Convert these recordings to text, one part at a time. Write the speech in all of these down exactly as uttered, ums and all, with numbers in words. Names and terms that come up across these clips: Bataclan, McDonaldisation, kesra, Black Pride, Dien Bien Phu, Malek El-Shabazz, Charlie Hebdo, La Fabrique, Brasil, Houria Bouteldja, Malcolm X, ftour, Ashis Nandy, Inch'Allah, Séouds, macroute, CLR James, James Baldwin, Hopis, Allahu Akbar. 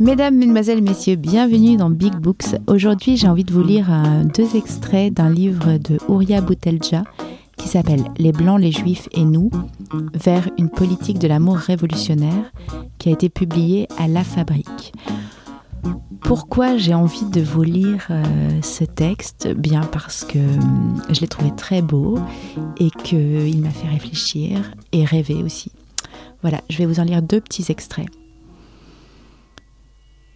Mesdames, Mesdemoiselles, Messieurs, bienvenue dans Big Books. Aujourd'hui, j'ai envie de vous lire euh, deux extraits d'un livre de Houria Bouteldja qui s'appelle « Les Blancs, les Juifs et nous, vers une politique de l'amour révolutionnaire » qui a été publié à La Fabrique. Pourquoi j'ai envie de vous lire euh, ce texte ? Bien parce que hum, je l'ai trouvé très beau et qu'il m'a fait réfléchir et rêver aussi. Voilà, je vais vous en lire deux petits extraits.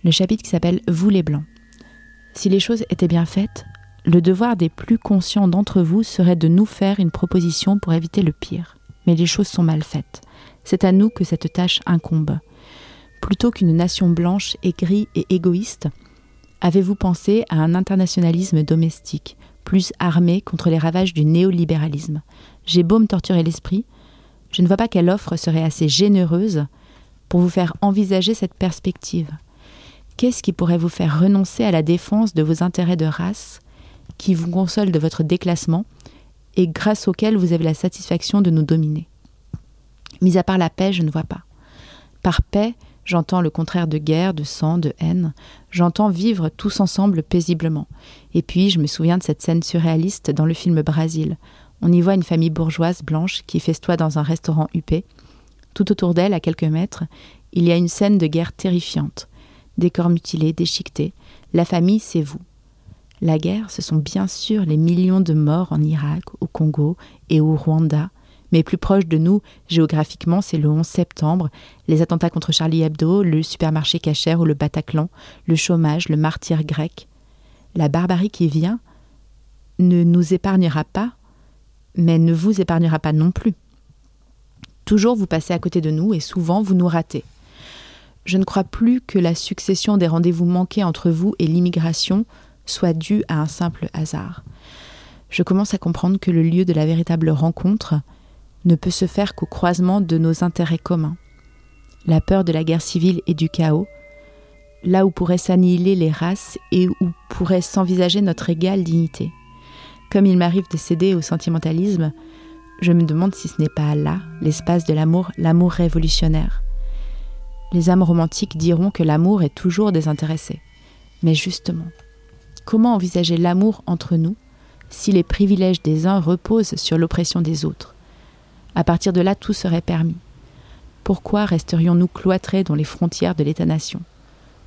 Le chapitre qui s'appelle « Vous les Blancs ». Si les choses étaient bien faites, le devoir des plus conscients d'entre vous serait de nous faire une proposition pour éviter le pire. Mais les choses sont mal faites. C'est à nous que cette tâche incombe. Plutôt qu'une nation blanche, aigrie et égoïste, avez-vous pensé à un internationalisme domestique, plus armé contre les ravages du néolibéralisme ? J'ai beau me torturer l'esprit, je ne vois pas quelle offre serait assez généreuse pour vous faire envisager cette perspective. Qu'est-ce qui pourrait vous faire renoncer à la défense de vos intérêts de race, qui vous console de votre déclassement et grâce auquel vous avez la satisfaction de nous dominer ? Mis à part la paix, je ne vois pas. Par paix, j'entends le contraire de guerre, de sang, de haine. J'entends vivre tous ensemble paisiblement. Et puis, je me souviens de cette scène surréaliste dans le film Brasil. On y voit une famille bourgeoise blanche qui festoie dans un restaurant huppé. Tout autour d'elle, à quelques mètres, il y a une scène de guerre terrifiante. Des corps mutilés, déchiquetés. La famille, c'est vous. La guerre, ce sont bien sûr les millions de morts en Irak, au Congo et au Rwanda. Mais plus proche de nous, géographiquement, c'est le onze septembre, les attentats contre Charlie Hebdo, le supermarché Cacher ou le Bataclan, le chômage, le martyr grec. La barbarie qui vient ne nous épargnera pas, mais ne vous épargnera pas non plus. Toujours vous passez à côté de nous et souvent vous nous ratez. Je ne crois plus que la succession des rendez-vous manqués entre vous et l'immigration soit due à un simple hasard. Je commence à comprendre que le lieu de la véritable rencontre ne peut se faire qu'au croisement de nos intérêts communs. La peur de la guerre civile et du chaos, là où pourraient s'annihiler les races et où pourrait s'envisager notre égale dignité. Comme il m'arrive de céder au sentimentalisme, je me demande si ce n'est pas là, l'espace de l'amour, l'amour révolutionnaire. Les âmes romantiques diront que l'amour est toujours désintéressé. Mais justement, comment envisager l'amour entre nous si les privilèges des uns reposent sur l'oppression des autres ? À partir de là, tout serait permis. Pourquoi resterions-nous cloîtrés dans les frontières de l'État-nation ?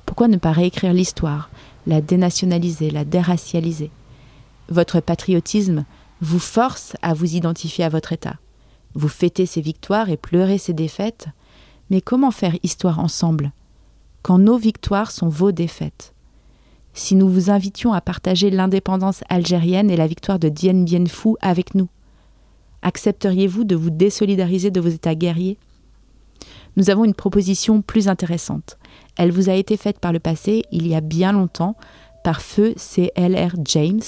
Pourquoi ne pas réécrire l'histoire, la dénationaliser, la déracialiser ? Votre patriotisme vous force à vous identifier à votre État. Vous fêtez ses victoires et pleurez ses défaites. Mais comment faire histoire ensemble, quand nos victoires sont vos défaites ? Si nous vous invitions à partager l'indépendance algérienne et la victoire de Dien Bien Phu avec nous, accepteriez-vous de vous désolidariser de vos États guerriers ? Nous avons une proposition plus intéressante. Elle vous a été faite par le passé, il y a bien longtemps, par feu C L R James,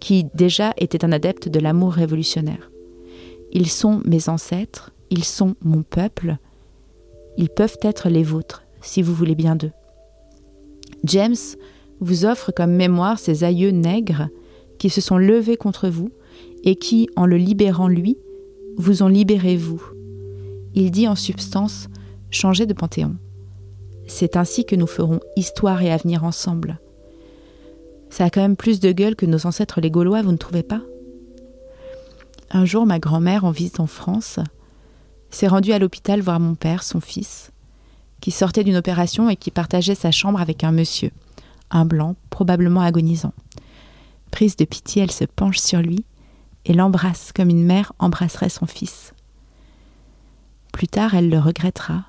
qui déjà était un adepte de l'amour révolutionnaire. Ils sont mes ancêtres, ils sont mon peuple, ils peuvent être les vôtres, si vous voulez bien d'eux. James vous offre comme mémoire ses aïeux nègres qui se sont levés contre vous et qui, en le libérant lui, vous ont libéré vous. Il dit en substance « changez de panthéon ». C'est ainsi que nous ferons histoire et avenir ensemble. Ça a quand même plus de gueule que nos ancêtres les Gaulois, vous ne trouvez pas ? Un jour, ma grand-mère, en visite en France, s'est rendu à l'hôpital voir mon père, son fils, qui sortait d'une opération et qui partageait sa chambre avec un monsieur, un blanc, probablement agonisant. Prise de pitié, elle se penche sur lui et l'embrasse comme une mère embrasserait son fils. Plus tard, elle le regrettera.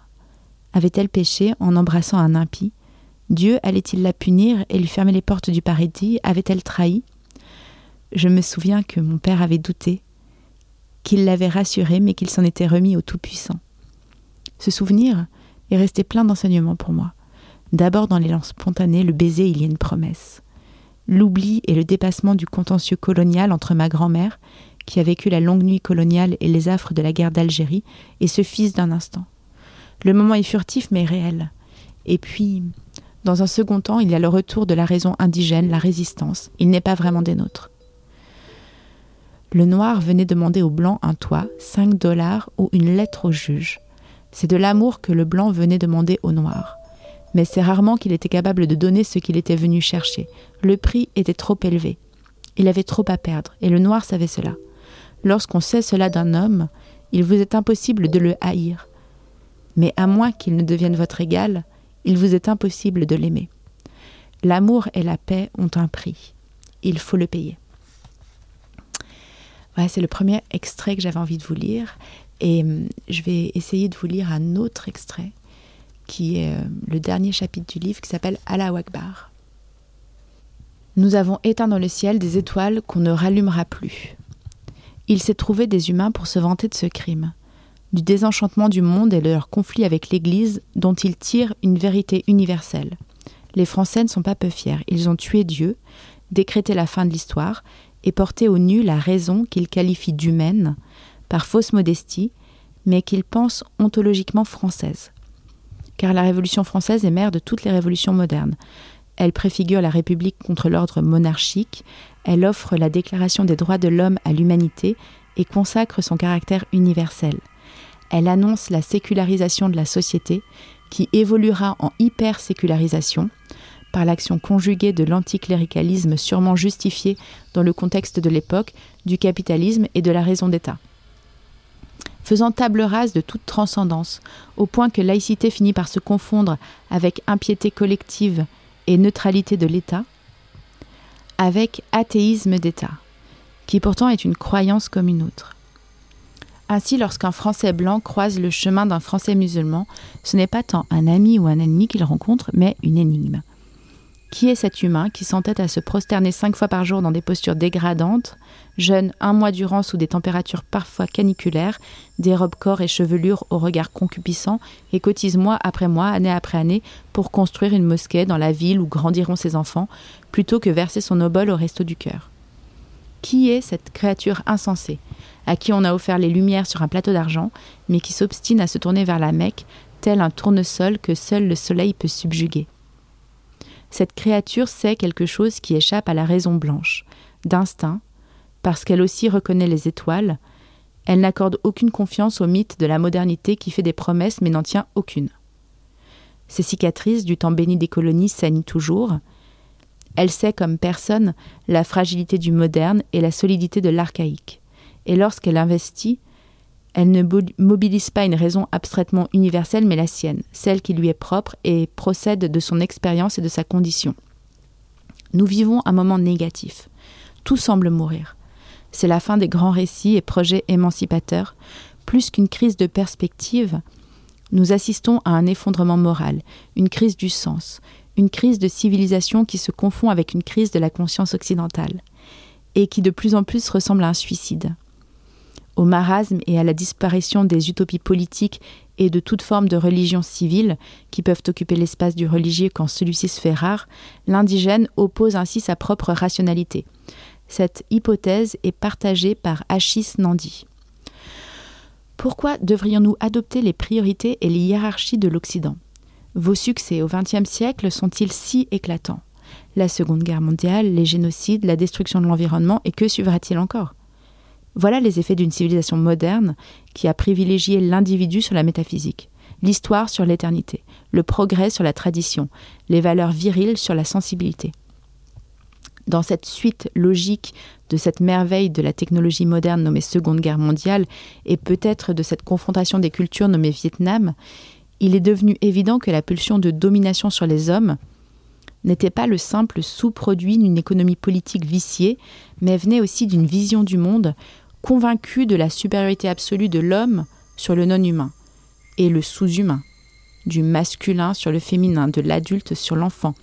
Avait-elle péché en embrassant un impie ? Dieu allait-il la punir et lui fermer les portes du paradis ? Avait-elle trahi ? Je me souviens que mon père avait douté, qu'il l'avait rassuré, mais qu'il s'en était remis au Tout-Puissant. Ce souvenir est resté plein d'enseignements pour moi. D'abord, dans l'élan spontané, le baiser, il y a une promesse. L'oubli et le dépassement du contentieux colonial entre ma grand-mère, qui a vécu la longue nuit coloniale et les affres de la guerre d'Algérie, et ce fils d'un instant. Le moment est furtif, mais réel. Et puis, dans un second temps, il y a le retour de la raison indigène, la résistance. Il n'est pas vraiment des nôtres. Le noir venait demander au blanc un toit, cinq dollars ou une lettre au juge. C'est de l'amour que le blanc venait demander au noir. Mais c'est rarement qu'il était capable de donner ce qu'il était venu chercher. Le prix était trop élevé. Il avait trop à perdre, et le noir savait cela. Lorsqu'on sait cela d'un homme, il vous est impossible de le haïr. Mais à moins qu'il ne devienne votre égal, il vous est impossible de l'aimer. L'amour et la paix ont un prix. Il faut le payer. Voilà, c'est le premier extrait que j'avais envie de vous lire. Et je vais essayer de vous lire un autre extrait, qui est le dernier chapitre du livre, qui s'appelle « Allah Akbar ». Nous avons éteint dans le ciel des étoiles qu'on ne rallumera plus. Il s'est trouvé des humains pour se vanter de ce crime, du désenchantement du monde et de leur conflit avec l'Église, dont ils tirent une vérité universelle. Les Français ne sont pas peu fiers. Ils ont tué Dieu, décrété la fin de l'histoire et porté au nu la raison qu'ils qualifient d'humaine, par fausse modestie, mais qu'ils pensent ontologiquement française. Car la Révolution française est mère de toutes les révolutions modernes. Elle préfigure la République contre l'ordre monarchique, elle offre la Déclaration des droits de l'homme à l'humanité et consacre son caractère universel. Elle annonce la sécularisation de la société, qui évoluera en hyper-sécularisation, par l'action conjuguée de l'anticléricalisme sûrement justifié dans le contexte de l'époque, du capitalisme et de la raison d'État. Faisant table rase de toute transcendance, au point que laïcité finit par se confondre avec impiété collective et neutralité de l'État, avec athéisme d'État, qui pourtant est une croyance comme une autre. Ainsi, lorsqu'un Français blanc croise le chemin d'un Français musulman, ce n'est pas tant un ami ou un ennemi qu'il rencontre, mais une énigme. Qui est cet humain qui s'entête à se prosterner cinq fois par jour dans des postures dégradantes, jeûne un mois durant sous des températures parfois caniculaires, dérobe corps et chevelure au regard concupiscent et cotise mois après mois, année après année, pour construire une mosquée dans la ville où grandiront ses enfants, plutôt que verser son obole au resto du cœur. Qui est cette créature insensée, à qui on a offert les lumières sur un plateau d'argent, mais qui s'obstine à se tourner vers la Mecque, tel un tournesol que seul le soleil peut subjuguer? Cette créature sait quelque chose qui échappe à la raison blanche, d'instinct, parce qu'elle aussi reconnaît les étoiles. Elle n'accorde aucune confiance au mythe de la modernité qui fait des promesses mais n'en tient aucune. Ses cicatrices du temps béni des colonies saignent toujours. Elle sait comme personne la fragilité du moderne et la solidité de l'archaïque. Et lorsqu'elle investit, elle ne mobilise pas une raison abstraitement universelle, mais la sienne, celle qui lui est propre et procède de son expérience et de sa condition. Nous vivons un moment négatif. Tout semble mourir. C'est la fin des grands récits et projets émancipateurs. Plus qu'une crise de perspective, nous assistons à un effondrement moral, une crise du sens, une crise de civilisation qui se confond avec une crise de la conscience occidentale et qui de plus en plus ressemble à un suicide. Au marasme et à la disparition des utopies politiques et de toute forme de religion civile qui peuvent occuper l'espace du religieux quand celui-ci se fait rare, l'indigène oppose ainsi sa propre rationalité. Cette hypothèse est partagée par Ashis Nandy. Pourquoi devrions-nous adopter les priorités et les hiérarchies de l'Occident ? Vos succès au vingtième siècle sont-ils si éclatants ? La Seconde Guerre mondiale, les génocides, la destruction de l'environnement, et que suivra-t-il encore ? Voilà les effets d'une civilisation moderne qui a privilégié l'individu sur la métaphysique, l'histoire sur l'éternité, le progrès sur la tradition, les valeurs viriles sur la sensibilité. Dans cette suite logique de cette merveille de la technologie moderne nommée Seconde Guerre mondiale et peut-être de cette confrontation des cultures nommée Vietnam, il est devenu évident que la pulsion de domination sur les hommes n'était pas le simple sous-produit d'une économie politique viciée, mais venait aussi d'une vision du monde convaincu de la supériorité absolue de l'homme sur le non-humain et le sous-humain, du masculin sur le féminin, de l'adulte sur l'enfant,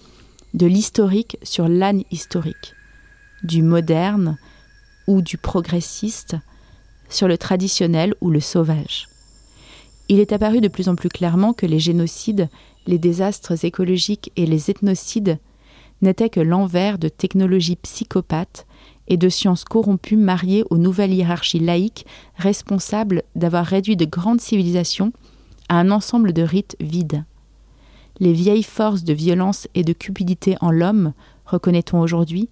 de l'historique sur l'anhistorique, du moderne ou du progressiste sur le traditionnel ou le sauvage. Il est apparu de plus en plus clairement que les génocides, les désastres écologiques et les ethnocides n'étaient que l'envers de technologies psychopathes et de sciences corrompues mariées aux nouvelles hiérarchies laïques responsables d'avoir réduit de grandes civilisations à un ensemble de rites vides. Les vieilles forces de violence et de cupidité en l'homme, reconnaît-on aujourd'hui,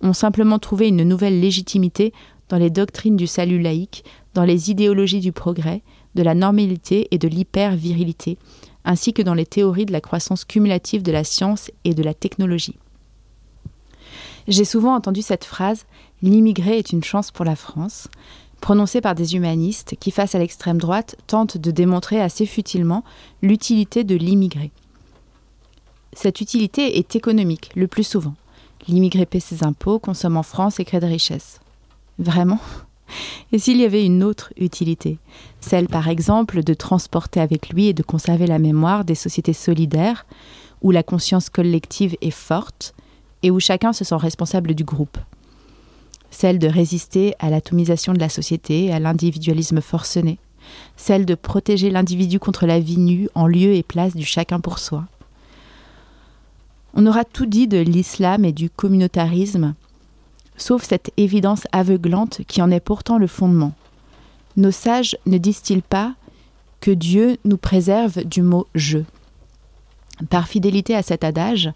ont simplement trouvé une nouvelle légitimité dans les doctrines du salut laïque, dans les idéologies du progrès, de la normalité et de l'hyper-virilité, ainsi que dans les théories de la croissance cumulative de la science et de la technologie. J'ai souvent entendu cette phrase « l'immigré est une chance pour la France », prononcée par des humanistes qui, face à l'extrême droite, tentent de démontrer assez futilement l'utilité de l'immigré. Cette utilité est économique, le plus souvent. L'immigré paie ses impôts, consomme en France et crée de richesses. Vraiment ? Et s'il y avait une autre utilité ? Celle, par exemple, de transporter avec lui et de conserver la mémoire des sociétés solidaires, où la conscience collective est forte et où chacun se sent responsable du groupe. Celle de résister à l'atomisation de la société, à l'individualisme forcené. Celle de protéger l'individu contre la vie nue en lieu et place du chacun pour soi. On aura tout dit de l'islam et du communautarisme, sauf cette évidence aveuglante qui en est pourtant le fondement. Nos sages ne disent-ils pas que Dieu nous préserve du mot « je ». Par fidélité à cet adage,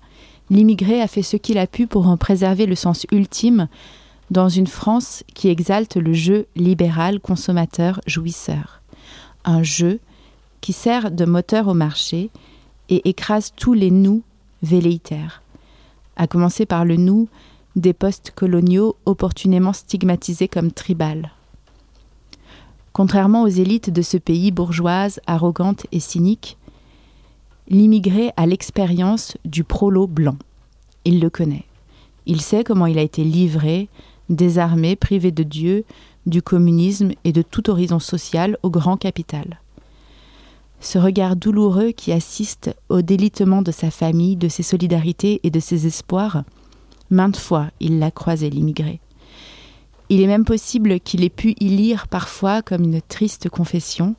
l'immigré a fait ce qu'il a pu pour en préserver le sens ultime dans une France qui exalte le « je » libéral, consommateur, jouisseur. Un « je » qui sert de moteur au marché et écrase tous les « nous » velléitaires, à commencer par le « nous » des postes coloniaux opportunément stigmatisés comme tribales. Contrairement aux élites de ce pays bourgeoises, arrogantes et cyniques, l'immigré a l'expérience du prolo blanc. Il le connaît. Il sait comment il a été livré, désarmé, privé de Dieu, du communisme et de tout horizon social au grand capital. Ce regard douloureux qui assiste au délitement de sa famille, de ses solidarités et de ses espoirs, maintes fois il l'a croisé, l'immigré. Il est même possible qu'il ait pu y lire parfois comme une triste confession.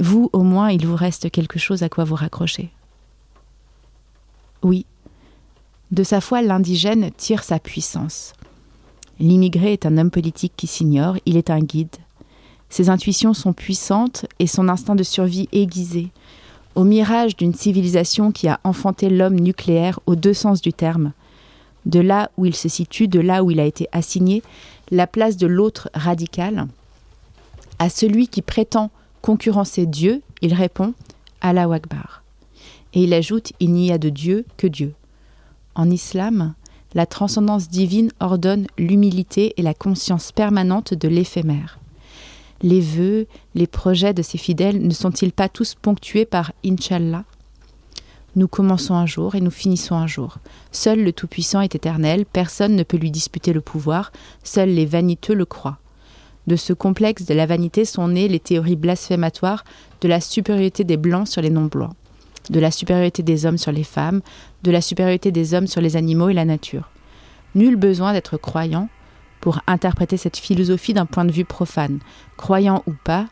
Vous, au moins, il vous reste quelque chose à quoi vous raccrocher. Oui, de sa foi, l'indigène tire sa puissance. L'immigré est un homme politique qui s'ignore, il est un guide. Ses intuitions sont puissantes et son instinct de survie aiguisé. Au mirage d'une civilisation qui a enfanté l'homme nucléaire aux deux sens du terme. De là où il se situe, de là où il a été assigné, la place de l'autre radical. À celui qui prétend concurrencer Dieu, il répond « Allahu Akbar ». Et il ajoute « Il n'y a de Dieu que Dieu ». En islam, la transcendance divine ordonne l'humilité et la conscience permanente de l'éphémère. Les vœux, les projets de ses fidèles ne sont-ils pas tous ponctués par « Inch'Allah » ? Nous commençons un jour et nous finissons un jour. Seul le Tout-Puissant est éternel, personne ne peut lui disputer le pouvoir, seuls les vaniteux le croient. De ce complexe de la vanité sont nées les théories blasphématoires de la supériorité des Blancs sur les non-Blancs, de la supériorité des hommes sur les femmes, de la supériorité des hommes sur les animaux et la nature. Nul besoin d'être croyant pour interpréter cette philosophie d'un point de vue profane. Croyant ou pas,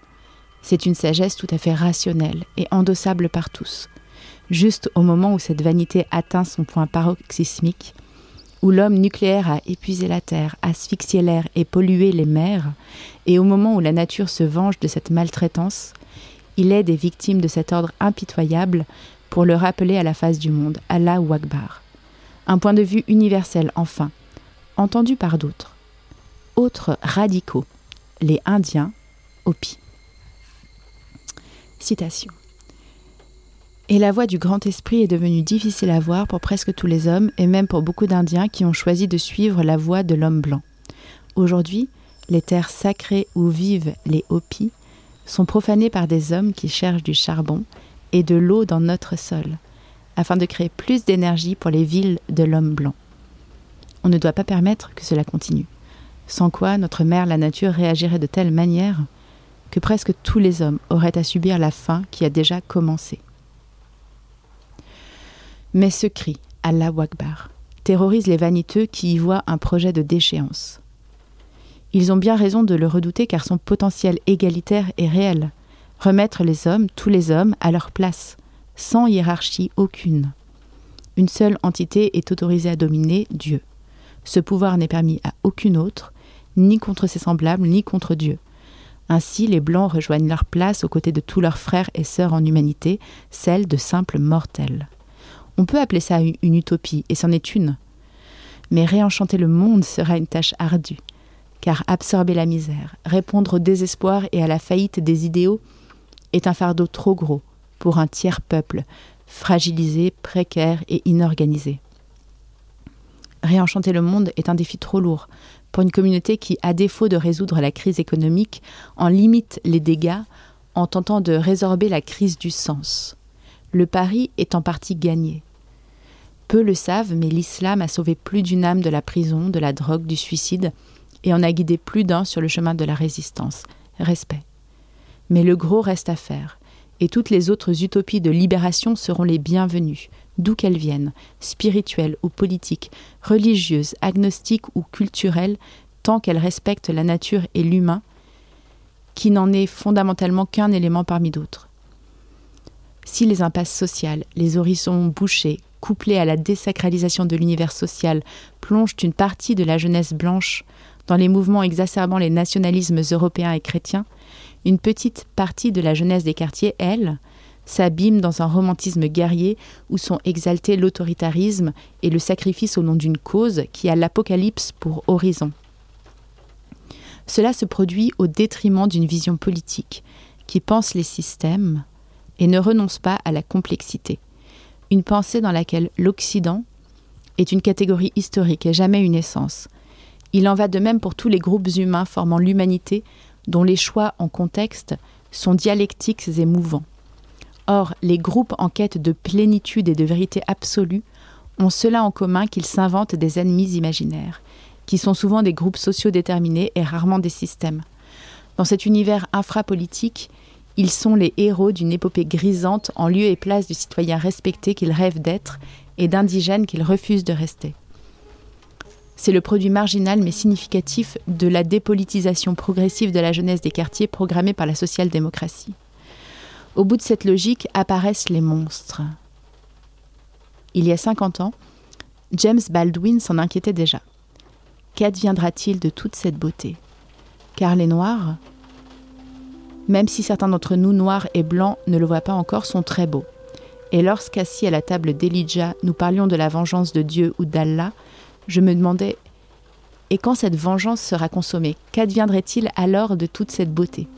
c'est une sagesse tout à fait rationnelle et endossable par tous. Juste au moment où cette vanité atteint son point paroxysmique, où l'homme nucléaire a épuisé la terre, asphyxié l'air et pollué les mers, et au moment où la nature se venge de cette maltraitance, il aide des victimes de cet ordre impitoyable pour le rappeler à la face du monde, Allah ou Akbar. Un point de vue universel, enfin, entendu par d'autres. Autres radicaux, les Indiens, Hopis. Citation. Et la voix du grand esprit est devenue difficile à voir pour presque tous les hommes et même pour beaucoup d'Indiens qui ont choisi de suivre la voie de l'homme blanc. Aujourd'hui, les terres sacrées où vivent les Hopis sont profanées par des hommes qui cherchent du charbon et de l'eau dans notre sol, afin de créer plus d'énergie pour les villes de l'homme blanc. On ne doit pas permettre que cela continue, sans quoi notre mère la nature réagirait de telle manière que presque tous les hommes auraient à subir la faim qui a déjà commencé. Mais ce cri, Allahu Akbar, terrorise les vaniteux qui y voient un projet de déchéance. Ils ont bien raison de le redouter car son potentiel égalitaire est réel. Remettre les hommes, tous les hommes, à leur place, sans hiérarchie aucune. Une seule entité est autorisée à dominer, Dieu. Ce pouvoir n'est permis à aucune autre, ni contre ses semblables, ni contre Dieu. Ainsi, les Blancs rejoignent leur place aux côtés de tous leurs frères et sœurs en humanité, celle de simples mortels. On peut appeler ça une utopie, et c'en est une. Mais réenchanter le monde sera une tâche ardue, car absorber la misère, répondre au désespoir et à la faillite des idéaux est un fardeau trop gros pour un tiers peuple, fragilisé, précaire et inorganisé. Réenchanter le monde est un défi trop lourd pour une communauté qui, à défaut de résoudre la crise économique, en limite les dégâts en tentant de résorber la crise du sens. Le pari est en partie gagné. Peu le savent, mais l'islam a sauvé plus d'une âme de la prison, de la drogue, du suicide, et en a guidé plus d'un sur le chemin de la résistance. Respect. Mais le gros reste à faire, et toutes les autres utopies de libération seront les bienvenues, d'où qu'elles viennent, spirituelles ou politiques, religieuses, agnostiques ou culturelles, tant qu'elles respectent la nature et l'humain, qui n'en est fondamentalement qu'un élément parmi d'autres. Si les impasses sociales, les horizons bouchés, couplés à la désacralisation de l'univers social, plongent une partie de la jeunesse blanche dans les mouvements exacerbant les nationalismes européens et chrétiens, une petite partie de la jeunesse des quartiers, elle, s'abîme dans un romantisme guerrier où sont exaltés l'autoritarisme et le sacrifice au nom d'une cause qui a l'apocalypse pour horizon. Cela se produit au détriment d'une vision politique qui pense les systèmes et ne renonce pas à la complexité. Une pensée dans laquelle l'Occident est une catégorie historique et jamais une essence. Il en va de même pour tous les groupes humains formant l'humanité dont les choix en contexte sont dialectiques et mouvants. Or, les groupes en quête de plénitude et de vérité absolue ont cela en commun qu'ils s'inventent des ennemis imaginaires, qui sont souvent des groupes sociaux déterminés et rarement des systèmes. Dans cet univers infrapolitique, ils sont les héros d'une épopée grisante en lieu et place du citoyen respecté qu'ils rêvent d'être et d'indigènes qu'ils refusent de rester. C'est le produit marginal mais significatif de la dépolitisation progressive de la jeunesse des quartiers programmée par la social-démocratie. Au bout de cette logique apparaissent les monstres. Il y a cinquante ans, James Baldwin s'en inquiétait déjà. Qu'adviendra-t-il de toute cette beauté ? Car les Noirs, même si certains d'entre nous, Noirs et Blancs, ne le voient pas encore, sont très beaux. Et lorsqu'assis à la table d'Elijah, nous parlions de la vengeance de Dieu ou d'Allah, je me demandais, et quand cette vengeance sera consommée, qu'adviendrait-il alors de toute cette beauté ?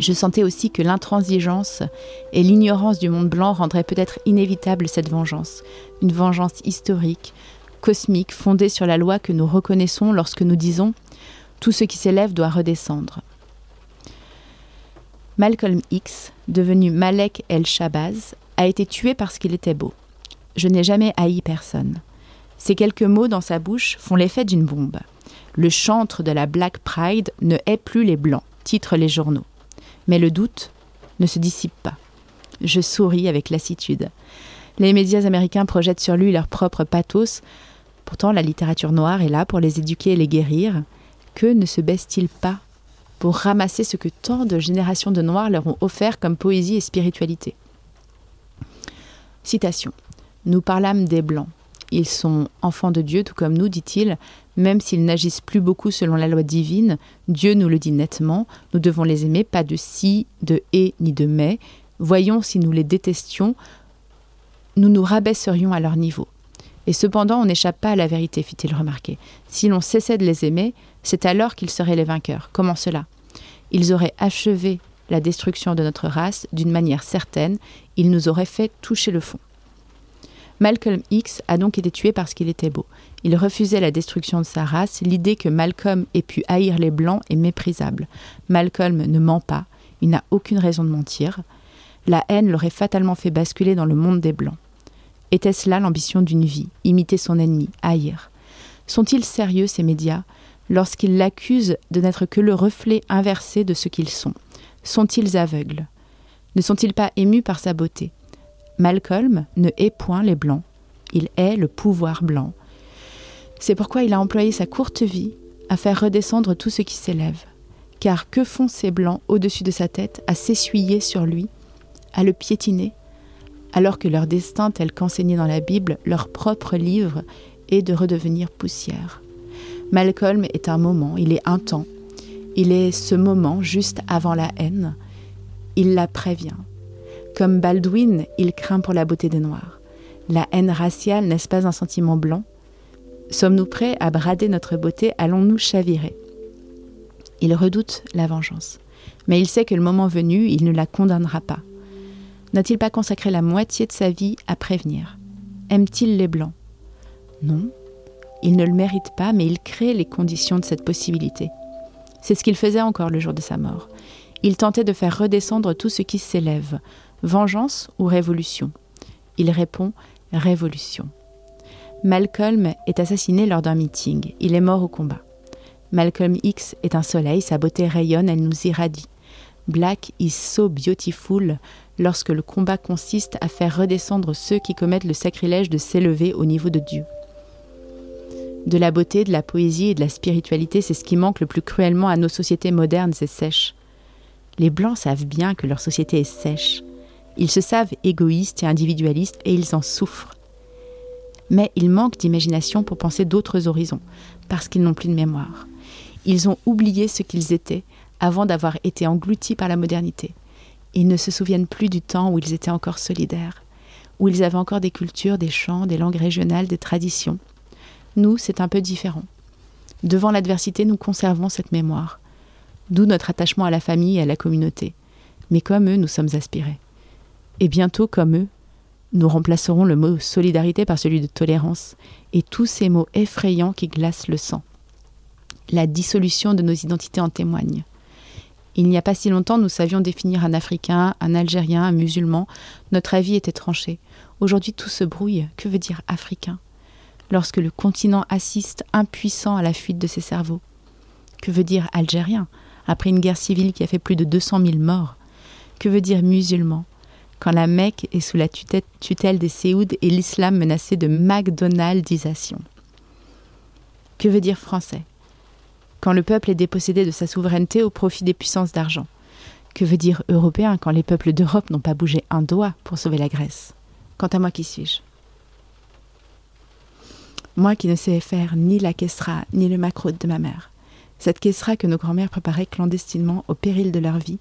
Je sentais aussi que l'intransigeance et l'ignorance du monde blanc rendraient peut-être inévitable cette vengeance, une vengeance historique, cosmique, fondée sur la loi que nous reconnaissons lorsque nous disons « tout ce qui s'élève doit redescendre ». Malcolm X, devenu Malek El-Shabazz, a été tué parce qu'il était beau. Je n'ai jamais haï personne. Ces quelques mots dans sa bouche font l'effet d'une bombe. Le chantre de la Black Pride ne hait plus les Blancs, titrent les journaux. Mais le doute ne se dissipe pas. Je souris avec lassitude. Les médias américains projettent sur lui leur propre pathos. Pourtant, la littérature noire est là pour les éduquer et les guérir. Que ne se baisse-t-il pas pour ramasser ce que tant de générations de Noirs leur ont offert comme poésie et spiritualité ? Citation. « Nous parlâmes des Blancs. Ils sont enfants de Dieu, tout comme nous, dit-il. » Même s'ils n'agissent plus beaucoup selon la loi divine, Dieu nous le dit nettement, nous devons les aimer, pas de si, de et, ni de mais. Voyons si nous les détestions, nous nous rabaisserions à leur niveau. Et cependant, on n'échappe pas à la vérité, fit-il remarquer. Si l'on cessait de les aimer, c'est alors qu'ils seraient les vainqueurs. Comment cela ? Ils auraient achevé la destruction de notre race d'une manière certaine, ils nous auraient fait toucher le fond. Malcolm X a donc été tué parce qu'il était beau. Il refusait la destruction de sa race, l'idée que Malcolm ait pu haïr les Blancs est méprisable. Malcolm ne ment pas, il n'a aucune raison de mentir. La haine l'aurait fatalement fait basculer dans le monde des Blancs. Était-ce là l'ambition d'une vie, imiter son ennemi, haïr ? Sont-ils sérieux, ces médias, lorsqu'ils l'accusent de n'être que le reflet inversé de ce qu'ils sont ? Sont-ils aveugles ? Ne sont-ils pas émus par sa beauté ? Malcolm ne hait point les Blancs, il hait le pouvoir blanc. C'est pourquoi il a employé sa courte vie à faire redescendre tout ce qui s'élève. Car que font ces Blancs au-dessus de sa tête à s'essuyer sur lui, à le piétiner, alors que leur destin, tel qu'enseigné dans la Bible, leur propre livre, est de redevenir poussière. Malcolm est un moment, il est un temps. Il est ce moment juste avant la haine. Il la prévient. Comme Baldwin, il craint pour la beauté des Noirs. La haine raciale, n'est-ce pas un sentiment blanc ? Sommes-nous prêts à brader notre beauté ? Allons-nous chavirer ? Il redoute la vengeance. Mais il sait que le moment venu, il ne la condamnera pas. N'a-t-il pas consacré la moitié de sa vie à prévenir ? Aime-t-il les Blancs ? Non. Il ne le mérite pas, mais il crée les conditions de cette possibilité. C'est ce qu'il faisait encore le jour de sa mort. Il tentait de faire redescendre tout ce qui s'élève. Vengeance ou révolution ? Il répond « révolution ». Malcolm est assassiné lors d'un meeting. Il est mort au combat. Malcolm X est un soleil, sa beauté rayonne, elle nous irradie. Black is so beautiful lorsque le combat consiste à faire redescendre ceux qui commettent le sacrilège de s'élever au niveau de Dieu. De la beauté, de la poésie et de la spiritualité, c'est ce qui manque le plus cruellement à nos sociétés modernes et sèches. Les Blancs savent bien que leur société est sèche. Ils se savent égoïstes et individualistes et ils en souffrent. Mais ils manquent d'imagination pour penser d'autres horizons, parce qu'ils n'ont plus de mémoire. Ils ont oublié ce qu'ils étaient avant d'avoir été engloutis par la modernité. Ils ne se souviennent plus du temps où ils étaient encore solidaires, où ils avaient encore des cultures, des chants, des langues régionales, des traditions. Nous, c'est un peu différent. Devant l'adversité, nous conservons cette mémoire, d'où notre attachement à la famille et à la communauté. Mais comme eux, nous sommes aspirés. Et bientôt, comme eux, nous remplacerons le mot « solidarité » par celui de « tolérance » et tous ces mots effrayants qui glacent le sang. La dissolution de nos identités en témoigne. Il n'y a pas si longtemps, nous savions définir un Africain, un Algérien, un musulman. Notre avis était tranché. Aujourd'hui, tout se brouille. Que veut dire « Africain » lorsque le continent assiste impuissant à la fuite de ses cerveaux? Que veut dire « Algérien » après une guerre civile qui a fait plus de deux cent mille morts? Que veut dire « musulman » quand la Mecque est sous la tutelle des Séouds et l'islam menacé de McDonaldisation? Que veut dire « français » quand le peuple est dépossédé de sa souveraineté au profit des puissances d'argent? Que veut dire « européen » quand les peuples d'Europe n'ont pas bougé un doigt pour sauver la Grèce? Quant à moi, qui suis-je? Moi qui ne sais faire ni la kesra ni le macroute de ma mère. Cette kesra que nos grands-mères préparaient clandestinement au péril de leur vie,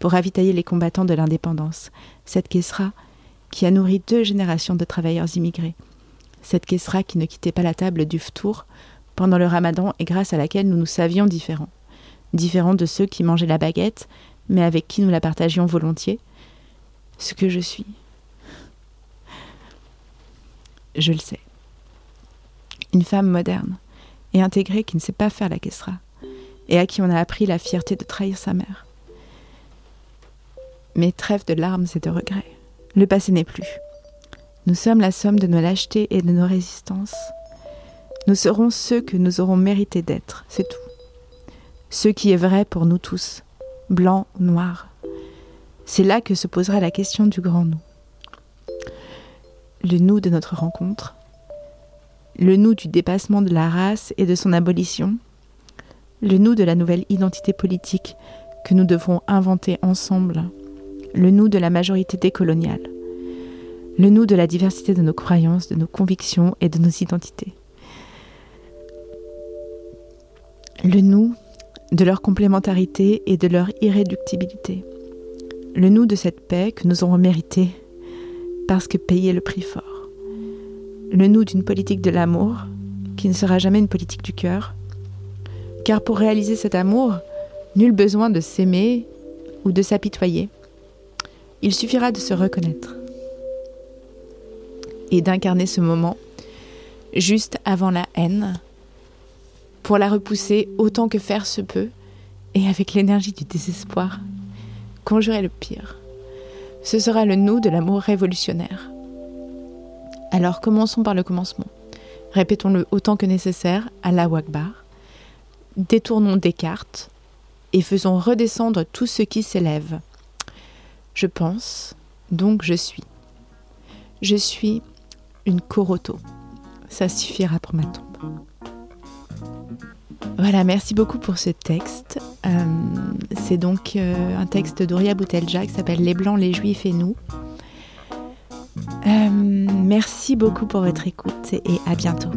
pour ravitailler les combattants de l'indépendance. Cette kesra qui a nourri deux générations de travailleurs immigrés. Cette kesra qui ne quittait pas la table du ftour pendant le ramadan et grâce à laquelle nous nous savions différents. Différents de ceux qui mangeaient la baguette, mais avec qui nous la partagions volontiers. Ce que je suis. Je le sais. Une femme moderne et intégrée qui ne sait pas faire la kesra et à qui on a appris la fierté de trahir sa mère. Mais trêve de larmes et de regrets. Le passé n'est plus. Nous sommes la somme de nos lâchetés et de nos résistances. Nous serons ceux que nous aurons mérité d'être, c'est tout. Ce qui est vrai pour nous tous, blanc, noir. C'est là que se posera la question du grand nous. Le nous de notre rencontre. Le nous du dépassement de la race et de son abolition. Le nous de la nouvelle identité politique que nous devrons inventer ensemble. Le nous de la majorité décoloniale, le nous de la diversité de nos croyances, de nos convictions et de nos identités, le nous de leur complémentarité et de leur irréductibilité, le nous de cette paix que nous aurons méritée parce que payer le prix fort, le nous d'une politique de l'amour qui ne sera jamais une politique du cœur, car pour réaliser cet amour, nul besoin de s'aimer ou de s'apitoyer. Il suffira de se reconnaître et d'incarner ce moment juste avant la haine pour la repousser autant que faire se peut et avec l'énergie du désespoir, conjurer le pire. Ce sera le nous de l'amour révolutionnaire. Alors commençons par le commencement. Répétons-le autant que nécessaire, Allahu Akbar. Détournons Descartes et faisons redescendre tout ce qui s'élève. Je pense, donc je suis. Je suis une coroto. Ça suffira pour ma tombe. Voilà, merci beaucoup pour ce texte. Euh, c'est donc euh, un texte d'Houria Bouteldja qui s'appelle « Les Blancs, les Juifs et nous ». Euh, merci beaucoup pour votre écoute et à bientôt.